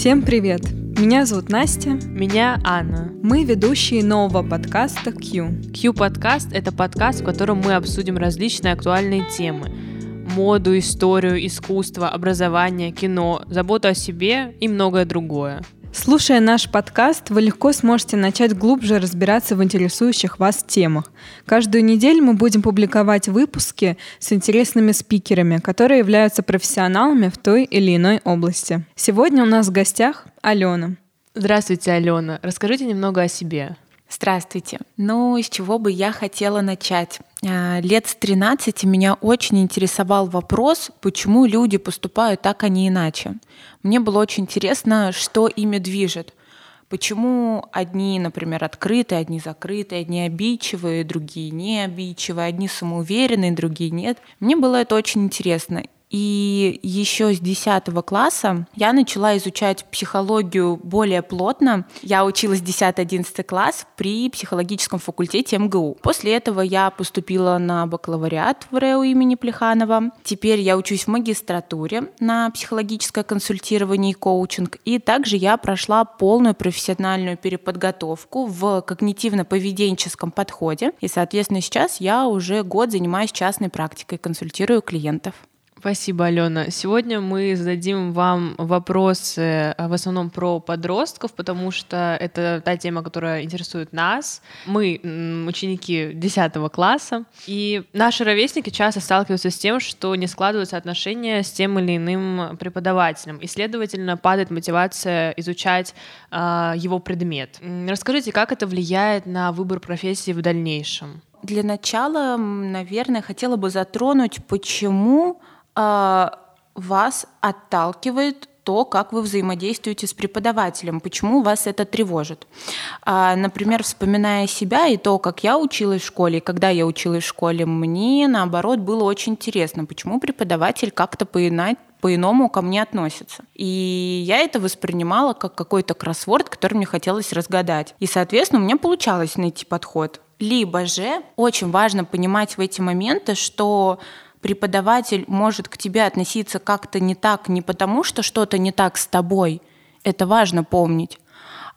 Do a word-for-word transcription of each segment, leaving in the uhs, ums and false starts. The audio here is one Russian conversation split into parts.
Всем привет! Меня зовут Настя. Меня Анна. Мы ведущие нового подкаста Q. Q-подкаст — это подкаст, в котором мы обсудим различные актуальные темы. Моду, историю, искусство, образование, кино, заботу о себе и многое другое. Слушая наш подкаст, вы легко сможете начать глубже разбираться в интересующих вас темах. Каждую неделю мы будем публиковать выпуски с интересными спикерами, которые являются профессионалами в той или иной области. Сегодня у нас в гостях Алена. Здравствуйте, Алена. Расскажите немного о себе. Здравствуйте. Ну, с чего бы я хотела начать? Лет с тринадцати меня очень интересовал вопрос, почему люди поступают так, а не иначе. Мне было очень интересно, что ими движет. Почему одни, например, открытые, одни закрытые, одни обидчивые, другие не обидчивые, одни самоуверенные, другие нет. Мне было это очень интересно. И еще с десятого класса я начала изучать психологию более плотно. Я училась десятый-одиннадцатый класс при психологическом факультете эм гэ у. После этого я поступила на бакалавриат в РЭУ имени Плеханова. Теперь я учусь в магистратуре на психологическое консультирование и коучинг. И также я прошла полную профессиональную переподготовку в когнитивно-поведенческом подходе. И, соответственно, сейчас я уже год занимаюсь частной практикой, консультирую клиентов. Спасибо, Алена. Сегодня мы зададим вам вопросы в основном про подростков, потому что это та тема, которая интересует нас. Мы ученики десятого класса, и наши ровесники часто сталкиваются с тем, что не складываются отношения с тем или иным преподавателем, и, следовательно, падает мотивация изучать э, его предмет. Расскажите, как это влияет на выбор профессии в дальнейшем? Для начала, наверное, хотела бы затронуть, почему вас отталкивает то, как вы взаимодействуете с преподавателем, почему вас это тревожит. Например, вспоминая себя и то, как я училась в школе, и когда я училась в школе, мне, наоборот, было очень интересно, почему преподаватель как-то по-иному, по-иному ко мне относится. И я это воспринимала как какой-то кроссворд, который мне хотелось разгадать. И, соответственно, у меня получалось найти подход. Либо же очень важно понимать в эти моменты, что преподаватель может к тебе относиться как-то не так, не потому что что-то не так с тобой, это важно помнить,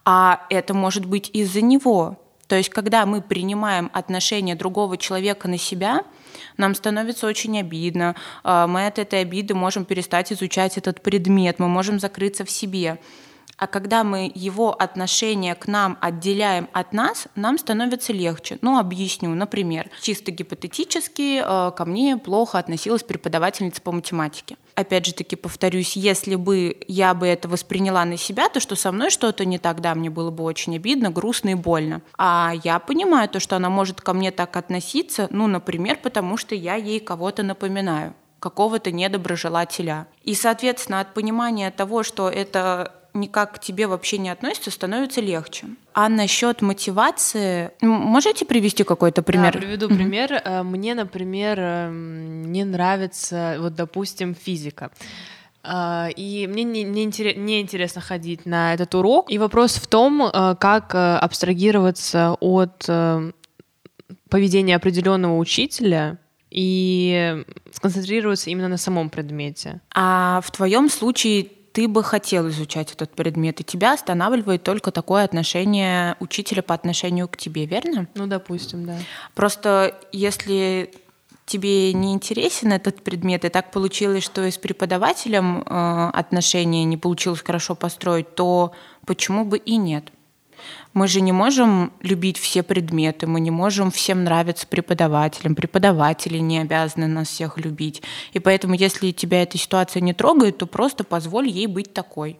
а это может быть из-за него. То есть, когда мы принимаем отношение другого человека на себя, нам становится очень обидно, мы от этой обиды можем перестать изучать этот предмет, мы можем закрыться в себе. А когда мы его отношение к нам отделяем от нас, нам становится легче. Ну, объясню, например, чисто гипотетически ко мне плохо относилась преподавательница по математике. Опять же таки повторюсь, если бы я бы это восприняла на себя, то что со мной что-то не так, да, мне было бы очень обидно, грустно и больно. А я понимаю то, что она может ко мне так относиться, ну, например, потому что я ей кого-то напоминаю, какого-то недоброжелателя. И, соответственно, от понимания того, что это никак к тебе вообще не относится, становится легче. А насчет мотивации, можете привести какой-то пример? Да, приведу пример. Мне, например, не нравится, вот, допустим, физика. И мне не, не, интерес, не интересно ходить на этот урок. И вопрос в том, как абстрагироваться от поведения определенного учителя и сконцентрироваться именно на самом предмете. А в твоем случае ты бы хотел изучать этот предмет, и тебя останавливает только такое отношение учителя по отношению к тебе, верно? Ну, допустим, да. Просто если тебе не интересен этот предмет, и так получилось, что и с преподавателем э, отношения не получилось хорошо построить, то почему бы и нет? Мы же не можем любить все предметы, мы не можем всем нравиться преподавателям, преподаватели не обязаны нас всех любить. И поэтому, если тебя эта ситуация не трогает, то просто позволь ей быть такой.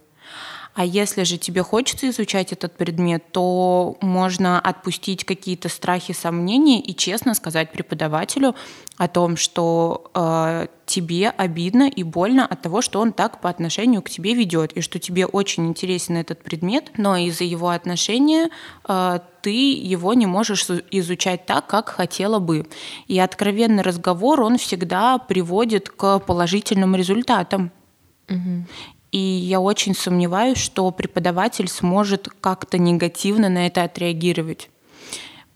А если же тебе хочется изучать этот предмет, то можно отпустить какие-то страхи, сомнения и честно сказать преподавателю о том, что э, тебе обидно и больно от того, что он так по отношению к тебе ведет, и что тебе очень интересен этот предмет, но из-за его отношения э, ты его не можешь изучать так, как хотела бы. И откровенный разговор, он всегда приводит к положительным результатам. Угу. И я очень сомневаюсь, что преподаватель сможет как-то негативно на это отреагировать.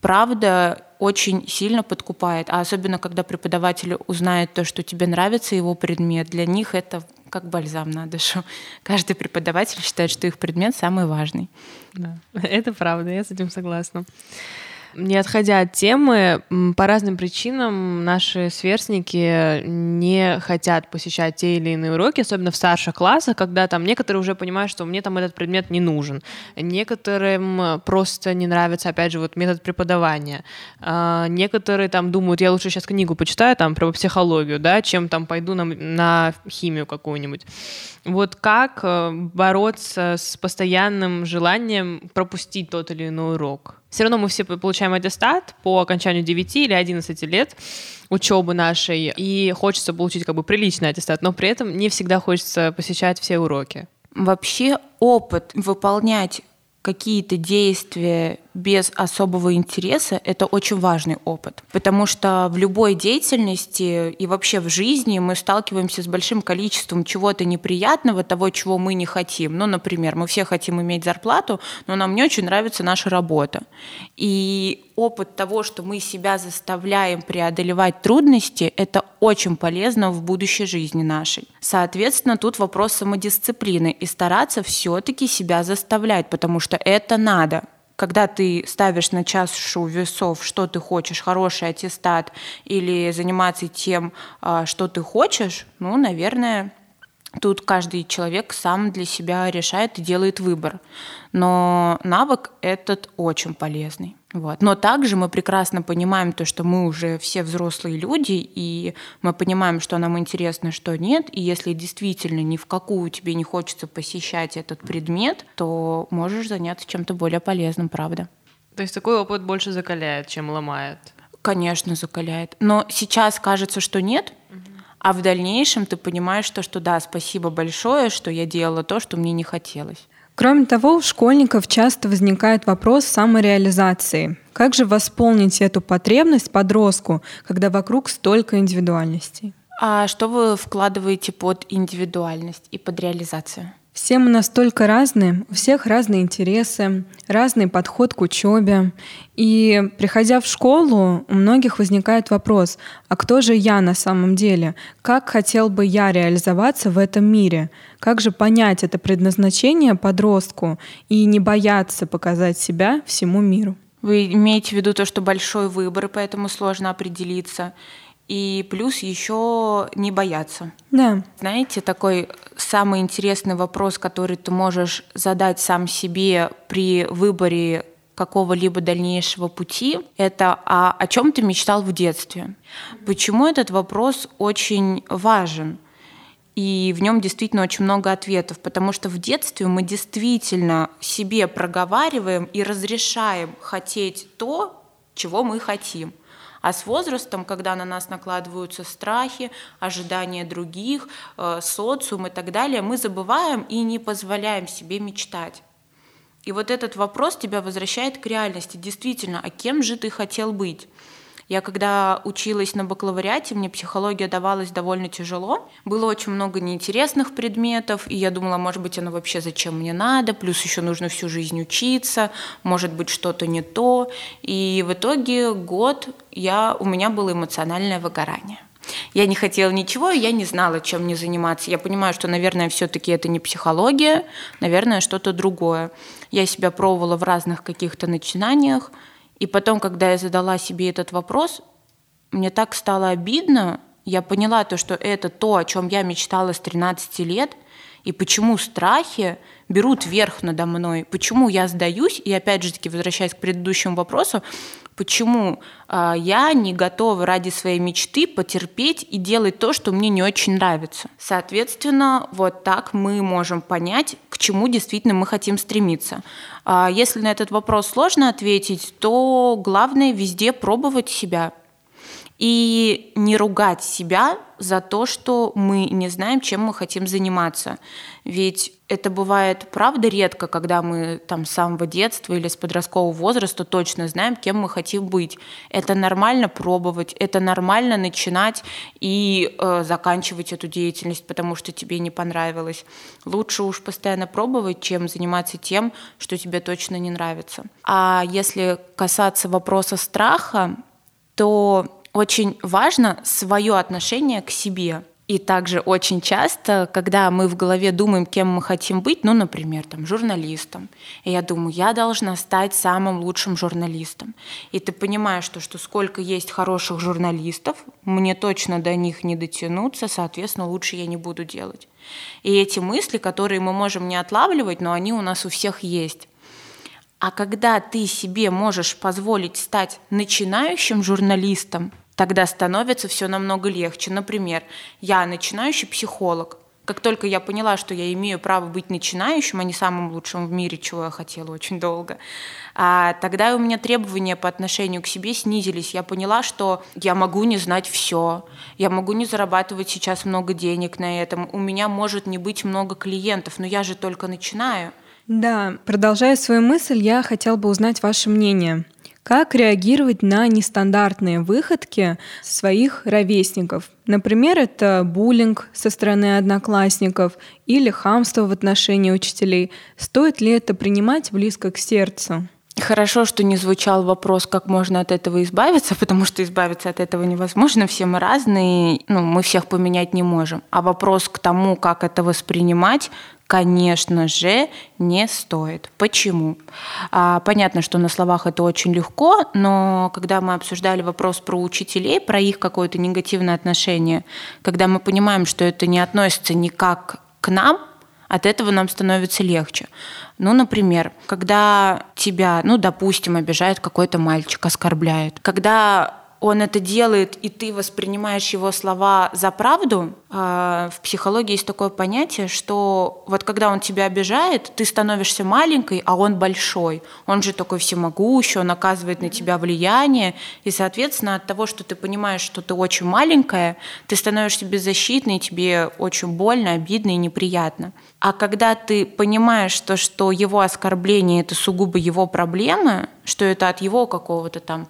Правда, очень сильно подкупает, а особенно когда преподаватель узнает то, что тебе нравится его предмет, для них это как бальзам на душу. Каждый преподаватель считает, что их предмет самый важный. Да, это правда, я с этим согласна. Не отходя от темы, по разным причинам наши сверстники не хотят посещать те или иные уроки, особенно в старших классах, когда там некоторые уже понимают, что мне там этот предмет не нужен. Некоторым просто не нравится, опять же, вот метод преподавания. Некоторые там думают, я лучше сейчас книгу почитаю там про психологию, да, чем там пойду на, на химию какую-нибудь. Вот как бороться с постоянным желанием пропустить тот или иной урок? Все равно мы все получаем аттестат по окончанию девяти или одиннадцати лет учебы нашей, и хочется получить как бы приличный аттестат, но при этом не всегда хочется посещать все уроки. Вообще опыт выполнять какие-то действия без особого интереса — это очень важный опыт, потому что в любой деятельности и вообще в жизни мы сталкиваемся с большим количеством чего-то неприятного, того, чего мы не хотим. Ну, например, мы все хотим иметь зарплату, но нам не очень нравится наша работа. И опыт того, что мы себя заставляем преодолевать трудности, это очень полезно в будущей жизни нашей. Соответственно, тут вопрос самодисциплины и стараться все-таки себя заставлять, потому что это надо. Когда ты ставишь на чашу весов, что ты хочешь, хороший аттестат или заниматься тем, что ты хочешь, ну, наверное, тут каждый человек сам для себя решает и делает выбор. Но навык этот очень полезный. Вот. Но также мы прекрасно понимаем то, что мы уже все взрослые люди, и мы понимаем, что нам интересно, что нет. И если действительно ни в какую тебе не хочется посещать этот предмет, то можешь заняться чем-то более полезным, правда. То есть такой опыт больше закаляет, чем ломает? Конечно, закаляет. Но сейчас кажется, что нет, а в дальнейшем ты понимаешь, что, что да, спасибо большое, что я делала то, что мне не хотелось. Кроме того, у школьников часто возникает вопрос самореализации. Как же восполнить эту потребность подростку, когда вокруг столько индивидуальностей? А что вы вкладываете под индивидуальность и под реализацию? Все мы настолько разные, у всех разные интересы, разный подход к учебе. И приходя в школу, у многих возникает вопрос, а кто же я на самом деле? Как хотел бы я реализоваться в этом мире? Как же понять это предназначение подростку и не бояться показать себя всему миру? Вы имеете в виду то, что большой выбор, поэтому сложно определиться. И плюс еще не бояться. Да. Знаете, такой самый интересный вопрос, который ты можешь задать сам себе при выборе какого-либо дальнейшего пути, это а о чем ты мечтал в детстве? Почему этот вопрос очень важен? И в нем действительно очень много ответов, потому что в детстве мы действительно себе проговариваем и разрешаем хотеть то, чего мы хотим. А с возрастом, когда на нас накладываются страхи, ожидания других, социум и так далее, мы забываем и не позволяем себе мечтать. И вот этот вопрос тебя возвращает к реальности. Действительно, а кем же ты хотел быть? Я когда училась на бакалавриате, мне психология давалась довольно тяжело. Было очень много неинтересных предметов, и я думала, может быть, оно вообще зачем мне надо, плюс еще нужно всю жизнь учиться, может быть, что-то не то. И в итоге год я, у меня было эмоциональное выгорание. Я не хотела ничего, я не знала, чем мне заниматься. Я понимаю, что, наверное, все-таки это не психология, наверное, что-то другое. Я себя пробовала в разных каких-то начинаниях, и потом, когда я задала себе этот вопрос, мне так стало обидно, я поняла то, что это то, о чем я мечтала с тринадцати лет, и почему страхи берут верх надо мной, почему я сдаюсь, и опять же таки, возвращаясь к предыдущему вопросу, почему э, я не готова ради своей мечты потерпеть и делать то, что мне не очень нравится. Соответственно, вот так мы можем понять, к чему действительно мы хотим стремиться. Э, если на этот вопрос сложно ответить, то главное везде пробовать себя. И не ругать себя за то, что мы не знаем, чем мы хотим заниматься. Ведь это бывает, правда, редко, когда мы там, с самого детства или с подросткового возраста точно знаем, кем мы хотим быть. Это нормально пробовать, это нормально начинать и э, заканчивать эту деятельность, потому что тебе не понравилось. Лучше уж постоянно пробовать, чем заниматься тем, что тебе точно не нравится. А если касаться вопроса страха, то очень важно свое отношение к себе. И также очень часто, когда мы в голове думаем, кем мы хотим быть, ну, например, там, журналистом, и я думаю, я должна стать самым лучшим журналистом. И ты понимаешь, что, что сколько есть хороших журналистов, мне точно до них не дотянуться, соответственно, лучше я не буду делать. И эти мысли, которые мы можем не отлавливать, но они у нас у всех есть. А когда ты себе можешь позволить стать начинающим журналистом, тогда становится все намного легче. Например, я начинающий психолог. Как только я поняла, что я имею право быть начинающим, а не самым лучшим в мире, чего я хотела очень долго, тогда у меня требования по отношению к себе снизились. Я поняла, что я могу не знать все, я могу не зарабатывать сейчас много денег на этом, у меня может не быть много клиентов, но я же только начинаю. Да, продолжая свою мысль, я хотела бы узнать ваше мнение. Как реагировать на нестандартные выходки своих ровесников? Например, это буллинг со стороны одноклассников или хамство в отношении учителей. Стоит ли это принимать близко к сердцу? Хорошо, что не звучал вопрос, как можно от этого избавиться, потому что избавиться от этого невозможно, все мы разные, ну, мы всех поменять не можем. А вопрос к тому, как это воспринимать, конечно же, не стоит. Почему? А, понятно, что на словах это очень легко, но когда мы обсуждали вопрос про учителей, про их какое-то негативное отношение, когда мы понимаем, что это не относится никак к нам, от этого нам становится легче. Ну, например, когда тебя, ну, допустим, обижает какой-то мальчик, оскорбляет. Когда он это делает, и ты воспринимаешь его слова за правду, в психологии есть такое понятие, что вот когда он тебя обижает, ты становишься маленькой, а он большой. Он же такой всемогущий, он оказывает на тебя влияние. И, соответственно, от того, что ты понимаешь, что ты очень маленькая, ты становишься беззащитной, тебе очень больно, обидно и неприятно. А когда ты понимаешь, то, что его оскорбление – это сугубо его проблемы, что это от его какого-то там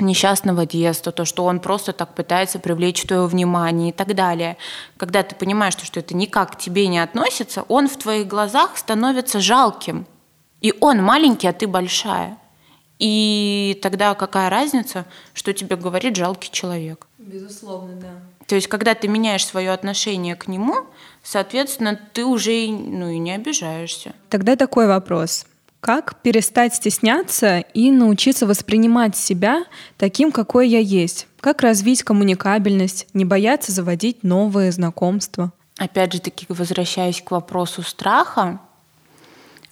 несчастного детства, то, что он просто так пытается привлечь твое внимание и так далее. Когда ты понимаешь, что это никак к тебе не относится, он в твоих глазах становится жалким. И он маленький, а ты большая. И тогда какая разница, что тебе говорит жалкий человек? Безусловно, да. То есть, когда ты меняешь свое отношение к нему, соответственно, ты уже ну, и не обижаешься. Тогда такой вопрос. Как перестать стесняться и научиться воспринимать себя таким, какой я есть? Как развить коммуникабельность, не бояться заводить новые знакомства? Опять же таки, возвращаясь к вопросу страха,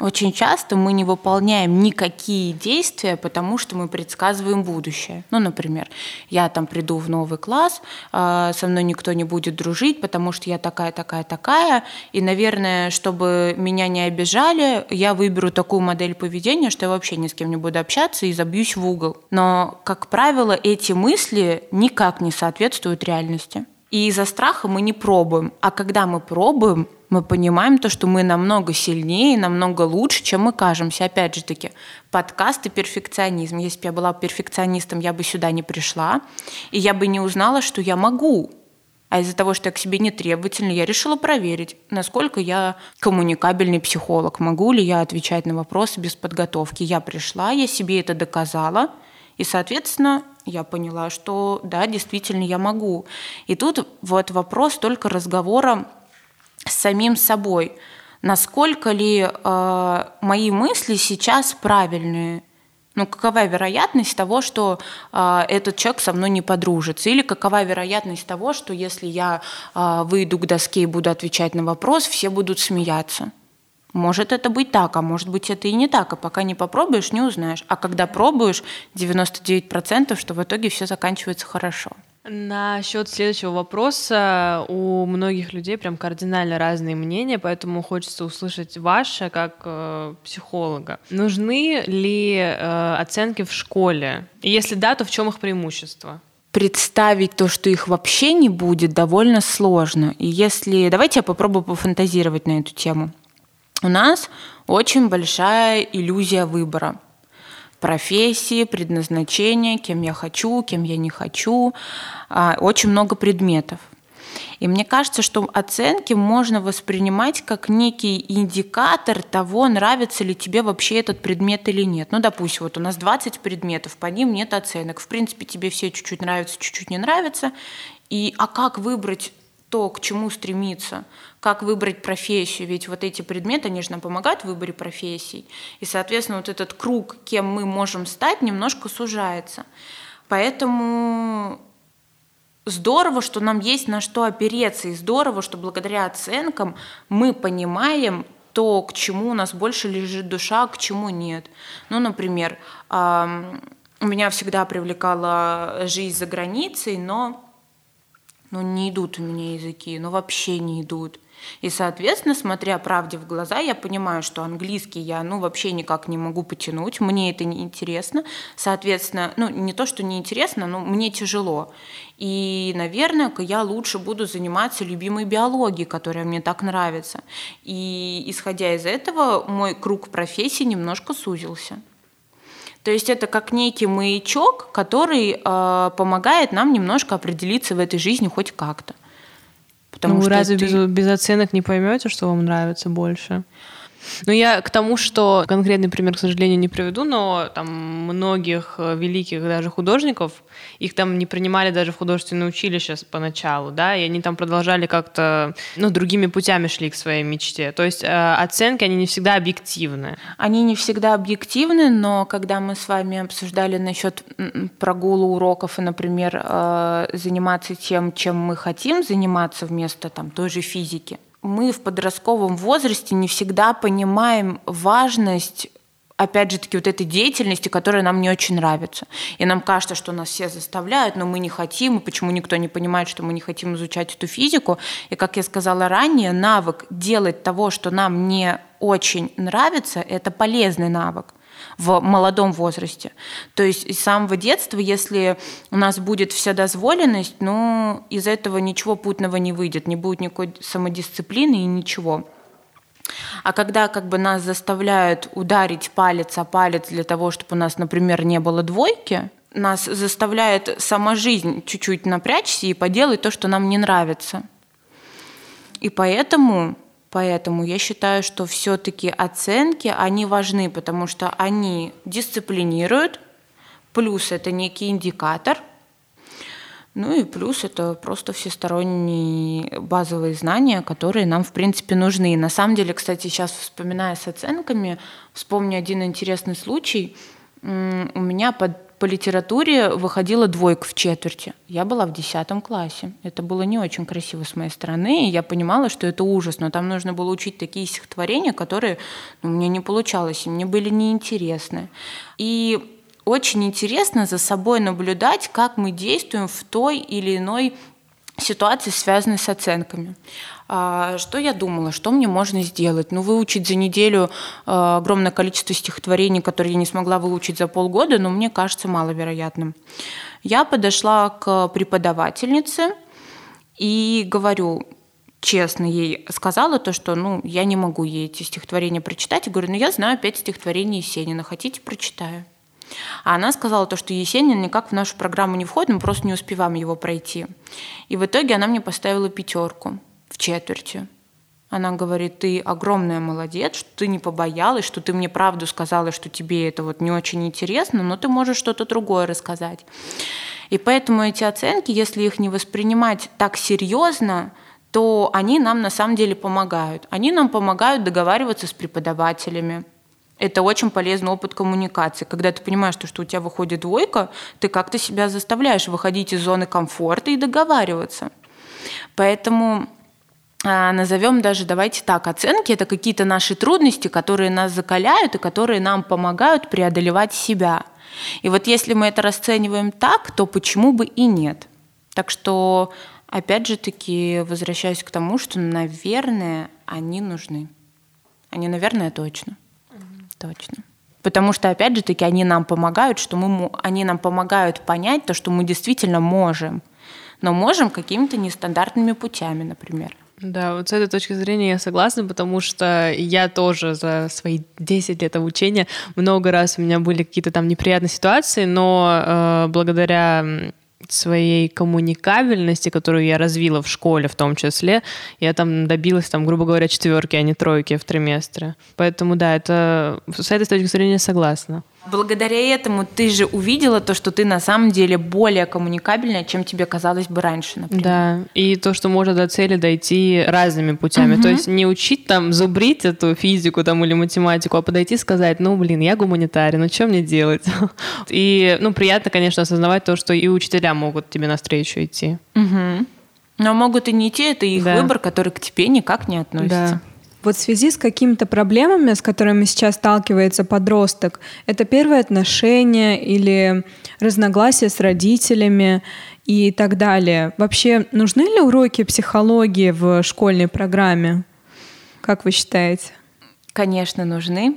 очень часто мы не выполняем никакие действия, потому что мы предсказываем будущее. Ну, например, я там приду в новый класс, со мной никто не будет дружить, потому что я такая, такая, такая. И, наверное, чтобы меня не обижали, я выберу такую модель поведения, что я вообще ни с кем не буду общаться и забьюсь в угол. Но, как правило, эти мысли никак не соответствуют реальности. И из-за страха мы не пробуем. А когда мы пробуем, мы понимаем то, что мы намного сильнее, намного лучше, чем мы кажемся. Опять же таки, подкаст и перфекционизм. Если бы я была перфекционистом, я бы сюда не пришла, и я бы не узнала, что я могу. А из-за того, что я к себе не требовательна, я решила проверить, насколько я коммуникабельный психолог, могу ли я отвечать на вопросы без подготовки. Я пришла, я себе это доказала, и, соответственно, я поняла, что да, действительно, я могу. И тут вот вопрос только разговора с самим собой. Насколько ли э, мои мысли сейчас правильные? Ну, какова вероятность того, что э, этот человек со мной не подружится? Или какова вероятность того, что если я э, выйду к доске и буду отвечать на вопрос, все будут смеяться? Может это быть так, а может быть это и не так. А пока не попробуешь, не узнаешь. А когда пробуешь, девяносто девять процентов, что в итоге все заканчивается хорошо. Насчет следующего вопроса у многих людей прям кардинально разные мнения, поэтому хочется услышать ваше как э, психолога. Нужны ли э, оценки в школе? И если да, то в чем их преимущество? Представить то, что их вообще не будет, довольно сложно. И если... Давайте я попробую пофантазировать на эту тему. У нас очень большая иллюзия выбора. Профессии, предназначения, кем я хочу, кем я не хочу. Очень много предметов. И мне кажется, что оценки можно воспринимать как некий индикатор того, нравится ли тебе вообще этот предмет или нет. Ну, допустим, вот у нас двадцать предметов, по ним нет оценок. В принципе, тебе все чуть-чуть нравятся, чуть-чуть не нравятся. И, а как выбрать что, к чему стремиться, как выбрать профессию, ведь вот эти предметы, они же нам помогают в выборе профессий, и, соответственно, вот этот круг, кем мы можем стать, немножко сужается. Поэтому здорово, что нам есть на что опереться, и здорово, что благодаря оценкам мы понимаем то, к чему у нас больше лежит душа, а к чему нет. Ну, например, меня всегда привлекала жизнь за границей, но ну, не идут у меня языки, ну, вообще не идут. И, соответственно, смотря правде в глаза, я понимаю, что английский я, ну, вообще никак не могу потянуть, мне это неинтересно. Соответственно, ну, не то, что неинтересно, но мне тяжело. И, наверное, я лучше буду заниматься любимой биологией, которая мне так нравится. И, исходя из этого, мой круг профессий немножко сузился. То есть это как некий маячок, который э, помогает нам немножко определиться в этой жизни хоть как-то. Потому ну, что разве ты... без, без оценок не поймете, что вам нравится больше? Ну, я к тому, что конкретный пример, к сожалению, не приведу, но там многих великих даже художников, их там не принимали даже в художественное училище поначалу, да, и они там продолжали как-то, ну, другими путями шли к своей мечте. То есть э, оценки, они не всегда объективны. Они не всегда объективны, но когда мы с вами обсуждали насчет прогула уроков и, например, э, заниматься тем, чем мы хотим заниматься вместо там той же физики, мы в подростковом возрасте не всегда понимаем важность, опять же таки, вот этой деятельности, которая нам не очень нравится. И нам кажется, что нас все заставляют, но мы не хотим, и почему никто не понимает, что мы не хотим изучать эту физику. И, как я сказала ранее, навык делать того, что нам не очень нравится, это полезный навык в молодом возрасте. То есть с самого детства, если у нас будет вседозволенность, ну, из этого ничего путного не выйдет, не будет никакой самодисциплины и ничего. А когда как бы нас заставляют ударить палец о палец для того, чтобы у нас, например, не было двойки, нас заставляет сама жизнь чуть-чуть напрячься и поделать то, что нам не нравится. И поэтому... Поэтому я считаю, что все-таки оценки, они важны, потому что они дисциплинируют, плюс это некий индикатор, ну и плюс это просто всесторонние базовые знания, которые нам, в принципе, нужны. И на самом деле, кстати, сейчас, вспоминая с оценками, вспомню один интересный случай. У меня по, по литературе выходила двойка в четверти. Я была в десятом классе. Это было не очень красиво с моей стороны, и я понимала, что это ужас, но там нужно было учить такие стихотворения, которые ну, мне не получалось, и мне были неинтересны. И очень интересно за собой наблюдать, как мы действуем в той или иной ситуации, связанной с оценками. Что я думала, что мне можно сделать? Ну, выучить за неделю огромное количество стихотворений, которые я не смогла выучить за полгода, но мне кажется маловероятным. Я подошла к преподавательнице и говорю, честно ей сказала то, что ну, я не могу ей эти стихотворения прочитать. Я говорю, ну, я знаю пять стихотворений Есенина, хотите, прочитаю. А она сказала то, что Есенин никак в нашу программу не входит, мы просто не успеваем его пройти. И в итоге она мне поставила пятерку в четверти. Она говорит, ты огромная молодец, что ты не побоялась, что ты мне правду сказала, что тебе это вот не очень интересно, но ты можешь что-то другое рассказать. И поэтому эти оценки, если их не воспринимать так серьезно, то они нам на самом деле помогают. Они нам помогают договариваться с преподавателями. Это очень полезный опыт коммуникации. Когда ты понимаешь, что, что у тебя выходит двойка, ты как-то себя заставляешь выходить из зоны комфорта и договариваться. Поэтому... назовем даже, давайте так, оценки – это какие-то наши трудности, которые нас закаляют и которые нам помогают преодолевать себя. И вот если мы это расцениваем так, то почему бы и нет? Так что, опять же таки, возвращаюсь к тому, что, наверное, они нужны. Они, наверное, точно. Mm-hmm. Точно. Потому что, опять же таки, они нам помогают, что мы, они нам помогают понять то, что мы действительно можем. Но можем какими-то нестандартными путями, например. Да, вот с этой точки зрения я согласна, потому что я тоже за свои десять лет обучения много раз у меня были какие-то там неприятные ситуации, но э, благодаря своей коммуникабельности, которую я развила в школе в том числе, я там добилась, там, грубо говоря, четверки, а не тройки в триместре. Поэтому да, это с этой точки зрения согласна. Благодаря этому ты же увидела то, что ты на самом деле более коммуникабельная, чем тебе казалось бы раньше, например. Да, и то, что можно до цели дойти разными путями. Угу. То есть не учить там, зубрить эту физику там, или математику, а подойти и сказать, ну, блин, я гуманитарий, ну, что мне делать? И, ну, приятно, конечно, осознавать то, что и учителя могут тебе навстречу идти. Угу. Но могут и не идти, это их да. выбор, который к тебе никак не относится. Да. Вот в связи с какими-то проблемами, с которыми сейчас сталкивается подросток, это первые отношения или разногласия с родителями и так далее. Вообще, нужны ли уроки психологии в школьной программе? Как вы считаете? Конечно, нужны.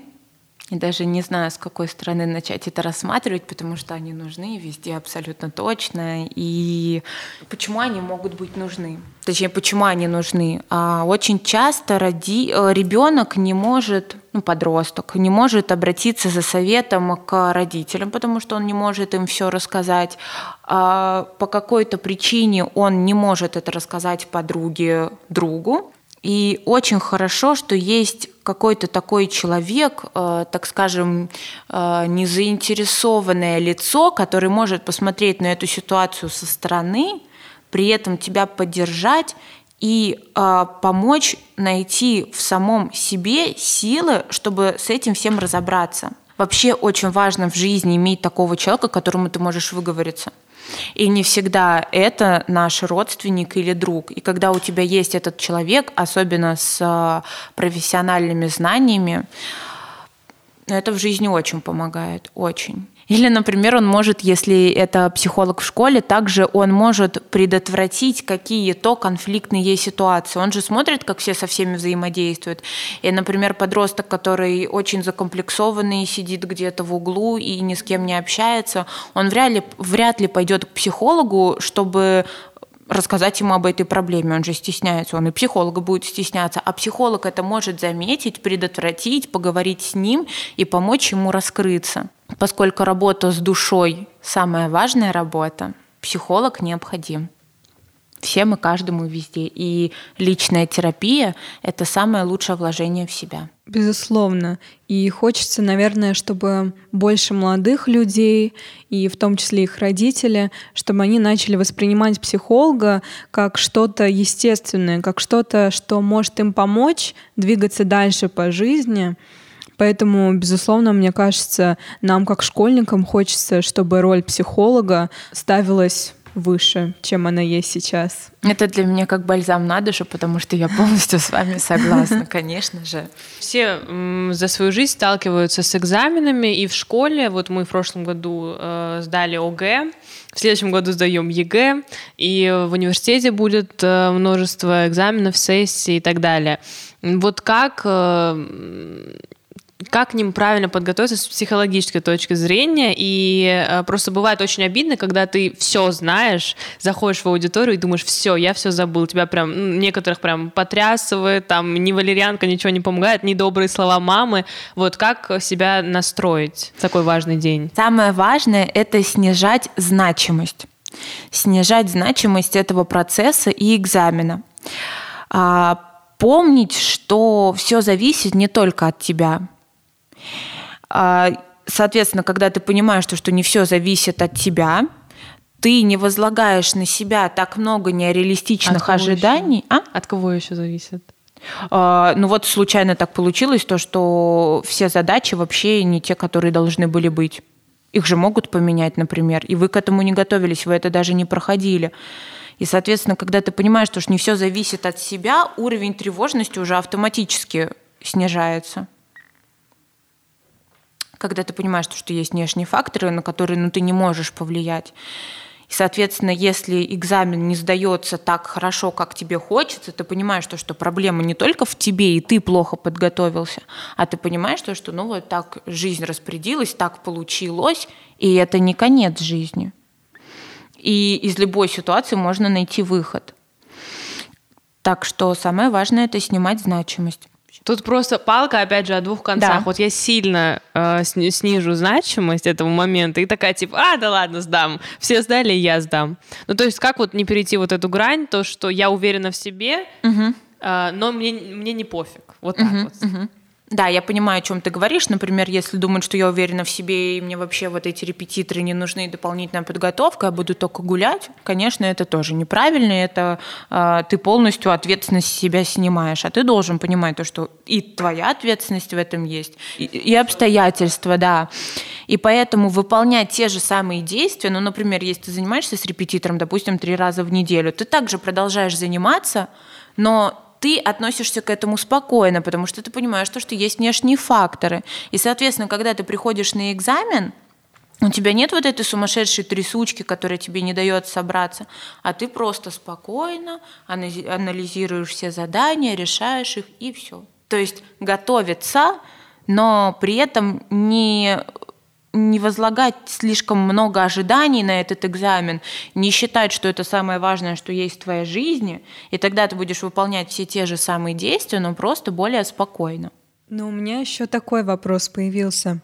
И даже не знаю, с какой стороны начать это рассматривать, потому что они нужны везде абсолютно точно. И почему они могут быть нужны? Точнее, почему они нужны? Очень часто роди... ребенок не может, ну, подросток, не может обратиться за советом к родителям, потому что он не может им все рассказать. По какой-то причине он не может это рассказать подруге, другу. И очень хорошо, что есть какой-то такой человек, э, так скажем, э, незаинтересованное лицо, который может посмотреть на эту ситуацию со стороны, при этом тебя поддержать и э, помочь найти в самом себе силы, чтобы с этим всем разобраться. Вообще очень важно в жизни иметь такого человека, которому ты можешь выговориться. И не всегда это наш родственник или друг. И когда у тебя есть этот человек, особенно с профессиональными знаниями, это в жизни очень помогает, очень. Или, например, он может, если это психолог в школе, также он может предотвратить какие-то конфликтные ситуации. Он же смотрит, как все со всеми взаимодействуют. И, например, подросток, который очень закомплексованный, сидит где-то в углу и ни с кем не общается, он вряд ли, вряд ли пойдет к психологу, чтобы рассказать ему об этой проблеме. Он же стесняется, он и психолога будет стесняться. А психолог это может заметить, предотвратить, поговорить с ним и помочь ему раскрыться. Поскольку работа с душой – самая важная работа, психолог необходим. Всем и каждому везде. И личная терапия – это самое лучшее вложение в себя. Безусловно. И хочется, наверное, чтобы больше молодых людей, и в том числе их родители, чтобы они начали воспринимать психолога как что-то естественное, как что-то, что может им помочь двигаться дальше по жизни. Поэтому, безусловно, мне кажется, нам, как школьникам, хочется, чтобы роль психолога ставилась выше, чем она есть сейчас. Это для меня как бальзам на душу, потому что я полностью с вами согласна, конечно же. Все за свою жизнь сталкиваются с экзаменами, и в школе, вот мы в прошлом году э, сдали ОГЭ, в следующем году сдаем ЕГЭ, и в университете будет множество экзаменов, сессий и так далее. Вот как... Э, Как к ним правильно подготовиться с психологической точки зрения? И просто бывает очень обидно, когда ты все знаешь, заходишь в аудиторию и думаешь, все, я все забыл. Тебя прям, некоторых прям потрясывает, там ни валерьянка ничего не помогает, ни добрые слова мамы. Вот как себя настроить в такой важный день? Самое важное – это снижать значимость. Снижать значимость этого процесса и экзамена. Помнить, что все зависит не только от тебя. Соответственно, когда ты понимаешь, что, что не все зависит от тебя, ты не возлагаешь на себя так много нереалистичных ожиданий. А? От кого еще зависит? А, ну вот случайно так получилось, то, что все задачи вообще не те, которые должны были быть. Их же могут поменять, например, и вы к этому не готовились, вы это даже не проходили. И, соответственно, когда ты понимаешь, что не все зависит от себя, уровень тревожности уже автоматически снижается. Когда ты понимаешь, что есть внешние факторы, на которые, ну, ты не можешь повлиять. И, соответственно, если экзамен не сдается так хорошо, как тебе хочется, ты понимаешь, что, что проблема не только в тебе, и ты плохо подготовился, а ты понимаешь, что, что ну, вот так жизнь распорядилась, так получилось, и это не конец жизни. И из любой ситуации можно найти выход. Так что самое важное – это снимать значимость. Тут просто палка, опять же, о двух концах. Да. Вот я сильно э, снижу значимость этого момента и такая, типа, а, да ладно, сдам. Все сдали, и я сдам. Ну, то есть как вот не перейти вот эту грань, то, что я уверена в себе, угу. э, но мне, мне не пофиг. Вот так угу, вот. Угу. Да, я понимаю, о чем ты говоришь. Например, если думают, что я уверена в себе, и мне вообще вот эти репетиторы не нужны, и дополнительная подготовка, я буду только гулять, конечно, это тоже неправильно, это э, ты полностью ответственность с себя снимаешь, а ты должен понимать то, что и твоя ответственность в этом есть, и, и обстоятельства, да. И поэтому выполнять те же самые действия, ну, например, если ты занимаешься с репетитором, допустим, три раза в неделю, ты также продолжаешь заниматься, но ты относишься к этому спокойно, потому что ты понимаешь, что, что есть внешние факторы. И, соответственно, когда ты приходишь на экзамен, у тебя нет вот этой сумасшедшей трясучки, которая тебе не дает собраться, а ты просто спокойно анализируешь все задания, решаешь их, и все. То есть готовиться, но при этом не... не возлагать слишком много ожиданий на этот экзамен, не считать, что это самое важное, что есть в твоей жизни, и тогда ты будешь выполнять все те же самые действия, но просто более спокойно. Но у меня еще такой вопрос появился.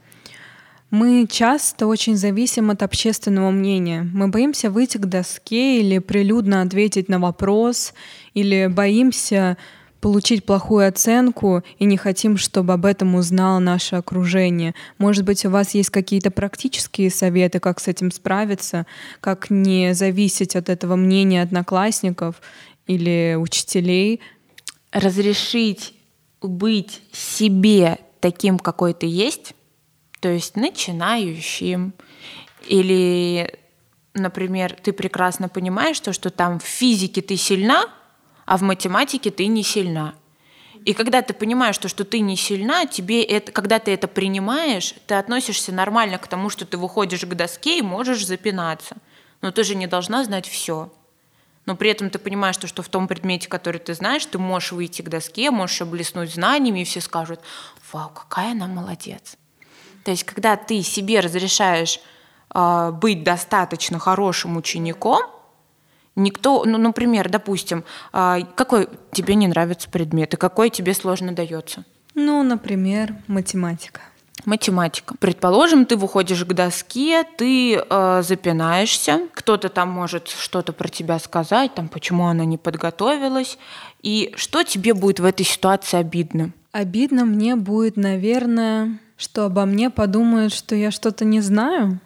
Мы часто очень зависим от общественного мнения. Мы боимся выйти к доске или прилюдно ответить на вопрос, или боимся получить плохую оценку и не хотим, чтобы об этом узнало наше окружение. Может быть, у вас есть какие-то практические советы, как с этим справиться, как не зависеть от этого мнения одноклассников или учителей? Разрешить быть себе таким, какой ты есть, то есть начинающим. Или, например, ты прекрасно понимаешь, что, что там в физике ты сильна, а в математике ты не сильна. И когда ты понимаешь, что, что ты не сильна, тебе это, когда ты это принимаешь, ты относишься нормально к тому, что ты выходишь к доске и можешь запинаться. Но ты же не должна знать все. Но при этом ты понимаешь, что, что в том предмете, который ты знаешь, ты можешь выйти к доске, можешь облеснуть знаниями, и все скажут: «Вау, какая она молодец». То есть когда ты себе разрешаешь э, быть достаточно хорошим учеником, никто, ну, например, допустим, какой тебе не нравится предмет и какой тебе сложно дается? Ну, например, математика. Математика. Предположим, ты выходишь к доске, ты э, запинаешься, кто-то там может что-то про тебя сказать, там, почему она не подготовилась, и что тебе будет в этой ситуации обидно? Обидно мне будет, наверное, что обо мне подумают, что я что-то не знаю.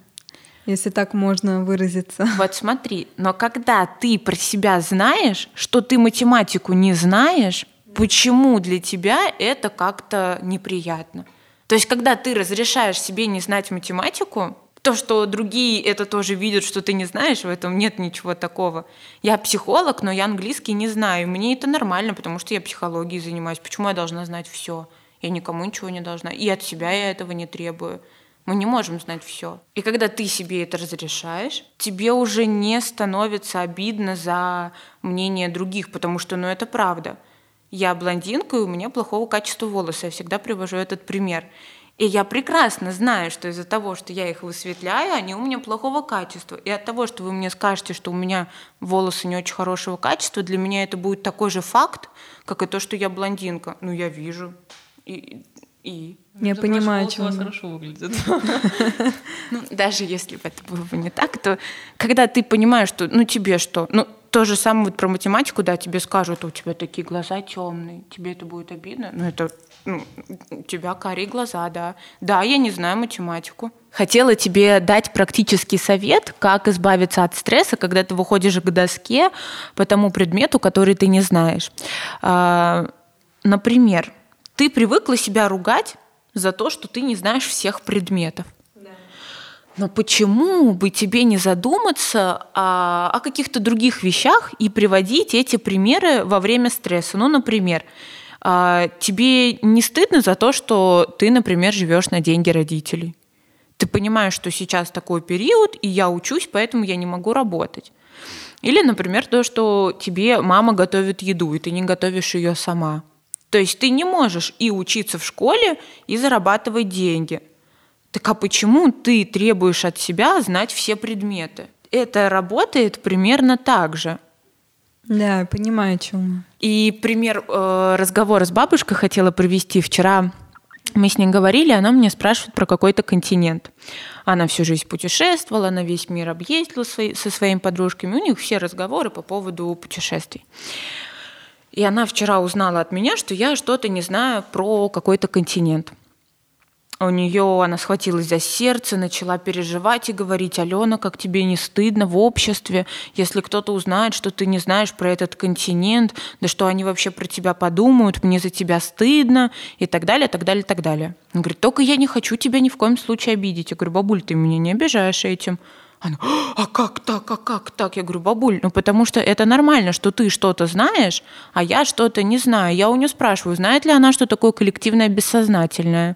Если так можно выразиться. Вот смотри, но когда ты про себя знаешь, что ты математику не знаешь, почему для тебя это как-то неприятно? То есть когда ты разрешаешь себе не знать математику, то, что другие это тоже видят, что ты не знаешь, в этом нет ничего такого. Я психолог, но я английский не знаю. Мне это нормально, потому что я психологией занимаюсь. Почему я должна знать все? Я никому ничего не должна. И от себя я этого не требую. Мы не можем знать все. И когда ты себе это разрешаешь, тебе уже не становится обидно за мнение других, потому что, ну, это правда. Я блондинка, и у меня плохого качества волоса. Я всегда привожу этот пример. И я прекрасно знаю, что из-за того, что я их высветляю, они у меня плохого качества. И от того, что вы мне скажете, что у меня волосы не очень хорошего качества, для меня это будет такой же факт, как и то, что я блондинка. Ну, я вижу. И... И... Я понимаю, что у вас хорошо выглядит. Ну, даже если бы это было бы не так, то когда ты понимаешь, что, ну, тебе что, ну, то же самое вот про математику, да, тебе скажут: у тебя такие глаза темные, тебе это будет обидно, ну, это, ну, у тебя карие глаза, да. Да, я не знаю математику. Хотела тебе дать практический совет, как избавиться от стресса, когда ты выходишь к доске по тому предмету, который ты не знаешь. Например, ты привыкла себя ругать за то, что ты не знаешь всех предметов. Да. Но почему бы тебе не задуматься о, о каких-то других вещах и приводить эти примеры во время стресса? Ну, например, тебе не стыдно за то, что ты, например, живешь на деньги родителей? Ты понимаешь, что сейчас такой период, и я учусь, поэтому я не могу работать. Или, например, то, что тебе мама готовит еду, и ты не готовишь ее сама. То есть ты не можешь и учиться в школе, и зарабатывать деньги. Так а почему ты требуешь от себя знать все предметы? Это работает примерно так же. Да, понимаю, о чем. И пример э, разговора с бабушкой хотела привести. Вчера мы с ней говорили, она меня спрашивает про какой-то континент. Она всю жизнь путешествовала, она весь мир объездила свои, со своими подружками. У них все разговоры по поводу путешествий. И она вчера узнала от меня, что я что-то не знаю про какой-то континент. У нее она схватилась за сердце, начала переживать и говорить: «Алена, как тебе не стыдно в обществе, если кто-то узнает, что ты не знаешь про этот континент, да что они вообще про тебя подумают, мне за тебя стыдно», и так далее, так далее, так далее. Она говорит: «Только я не хочу тебя ни в коем случае обидеть». Я говорю: «Бабуль, ты меня не обижаешь этим». Она: «А как так, а как так?» Я говорю: «Бабуль, ну потому что это нормально, что ты что-то знаешь, а я что-то не знаю». Я у нее спрашиваю, знает ли она, что такое коллективное бессознательное.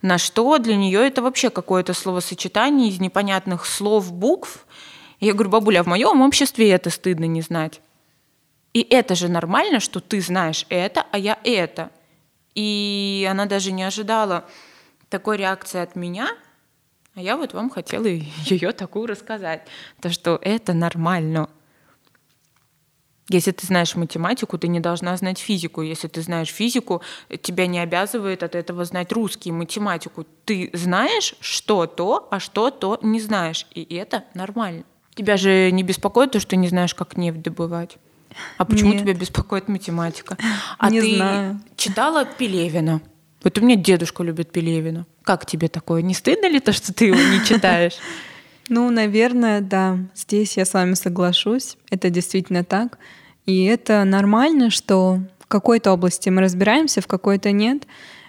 На что для нее это вообще какое-то словосочетание из непонятных слов, букв. Я говорю: «Бабуля, а в моем обществе это стыдно не знать. И это же нормально, что ты знаешь это, а я это». И она даже не ожидала такой реакции от меня. А я вот вам хотела ее такую рассказать, то, что это нормально. Если ты знаешь математику, ты не должна знать физику. Если ты знаешь физику, тебя не обязывает от этого знать русский, математику. Ты знаешь что-то, а что-то не знаешь, и это нормально. Тебя же не беспокоит то, что не знаешь, как нефть добывать. А почему Нет. тебя беспокоит математика? А не ты знаю. Читала Пелевина? Вот у меня дедушка любит Пелевина. Как тебе такое? Не стыдно ли то, что ты его не читаешь? Ну, наверное, да. Здесь я с вами соглашусь. Это действительно так. И это нормально, что в какой-то области мы разбираемся, в какой-то нет.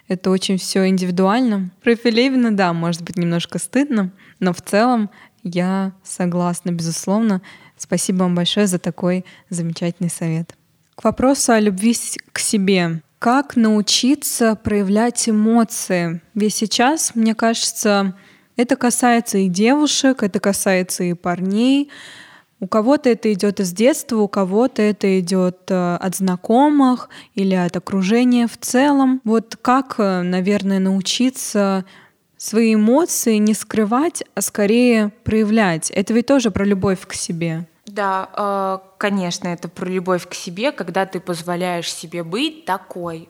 Это очень все индивидуально. Про Пелевина, да, может быть, немножко стыдно, но в целом я согласна, безусловно. Спасибо вам большое за такой замечательный совет. К вопросу о любви к себе. Как научиться проявлять эмоции? Ведь сейчас, мне кажется, это касается и девушек, это касается и парней. У кого-то это идет из детства, у кого-то это идет от знакомых или от окружения в целом. Вот как, наверное, научиться свои эмоции не скрывать, а скорее проявлять? Это ведь тоже про любовь к себе. Да, конечно, это про любовь к себе, когда ты позволяешь себе быть такой.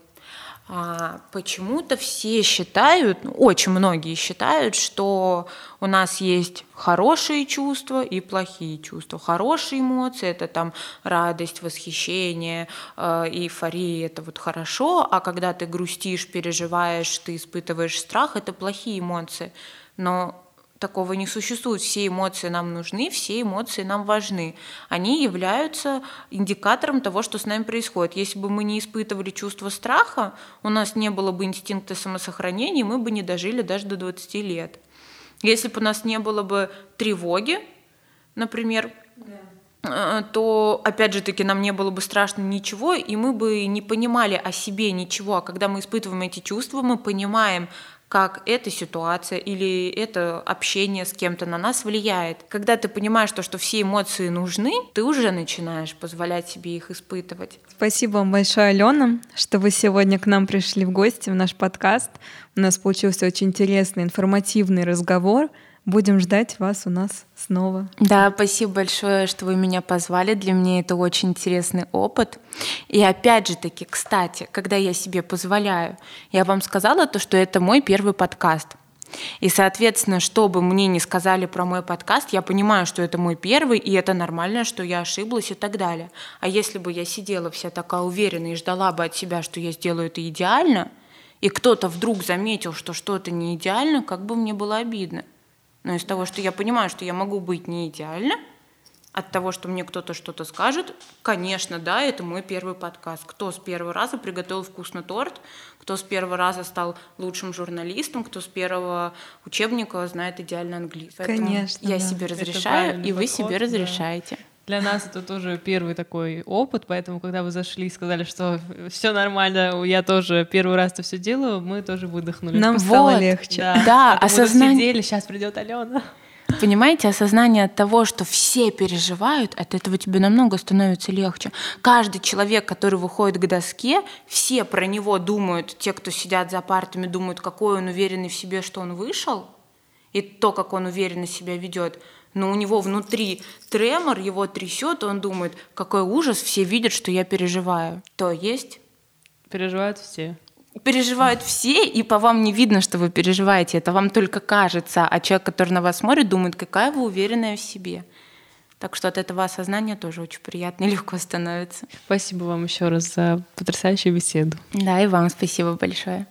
Почему-то все считают, очень многие считают, что у нас есть хорошие чувства и плохие чувства. Хорошие эмоции — это там радость, восхищение, эйфория — это вот хорошо, а когда ты грустишь, переживаешь, ты испытываешь страх — это плохие эмоции. Но такого не существует. Все эмоции нам нужны, все эмоции нам важны. Они являются индикатором того, что с нами происходит. Если бы мы не испытывали чувство страха, у нас не было бы инстинкта самосохранения, мы бы не дожили даже до двадцати лет. Если бы у нас не было бы тревоги, например, да, то, опять же таки, нам не было бы страшно ничего, и мы бы не понимали о себе ничего. А когда мы испытываем эти чувства, мы понимаем, как эта ситуация или это общение с кем-то на нас влияет. Когда ты понимаешь то, что все эмоции нужны, ты уже начинаешь позволять себе их испытывать. Спасибо вам большое, Алена, что вы сегодня к нам пришли в гости в наш подкаст. У нас получился очень интересный, информативный разговор. Будем ждать вас у нас снова. Да, спасибо большое, что вы меня позвали. Для меня это очень интересный опыт. И опять же таки, кстати, когда я себе позволяю, я вам сказала то, что это мой первый подкаст. И, соответственно, что бы мне ни сказали про мой подкаст, я понимаю, что это мой первый, и это нормально, что я ошиблась и так далее. А если бы я сидела вся такая уверенная и ждала бы от себя, что я сделаю это идеально, и кто-то вдруг заметил, что что-то не идеально, как бы мне было обидно. Но из того, что я понимаю, что я могу быть не идеально, от того, что мне кто-то что-то скажет, конечно, да, это мой первый подкаст. Кто с первого раза приготовил вкусный торт, кто с первого раза стал лучшим журналистом, кто с первого учебника знает идеально английский. Поэтому конечно, я да. себе разрешаю, и вы подход, себе разрешаете. Да. Для нас это тоже первый такой опыт, поэтому, когда вы зашли и сказали, что все нормально, я тоже первый раз это все делаю, мы тоже выдохнули. Нам стало вот, легче. Да, да, осознание. Мы сидели, сейчас придет Алена. Понимаете, осознание от того, что все переживают, от этого тебе намного становится легче. Каждый человек, который выходит к доске, все про него думают, те, кто сидят за партами, думают, какой он уверенный в себе, что он вышел, и то, как он уверенно себя ведет. Но у него внутри тремор, его трясет, он думает, какой ужас, все видят, что я переживаю. То есть? Переживают все. Переживают все, и по вам не видно, что вы переживаете. Это вам только кажется. А человек, который на вас смотрит, думает, какая вы уверенная в себе. Так что от этого осознания тоже очень приятно и легко становится. Спасибо вам еще раз за потрясающую беседу. Да, и вам спасибо большое.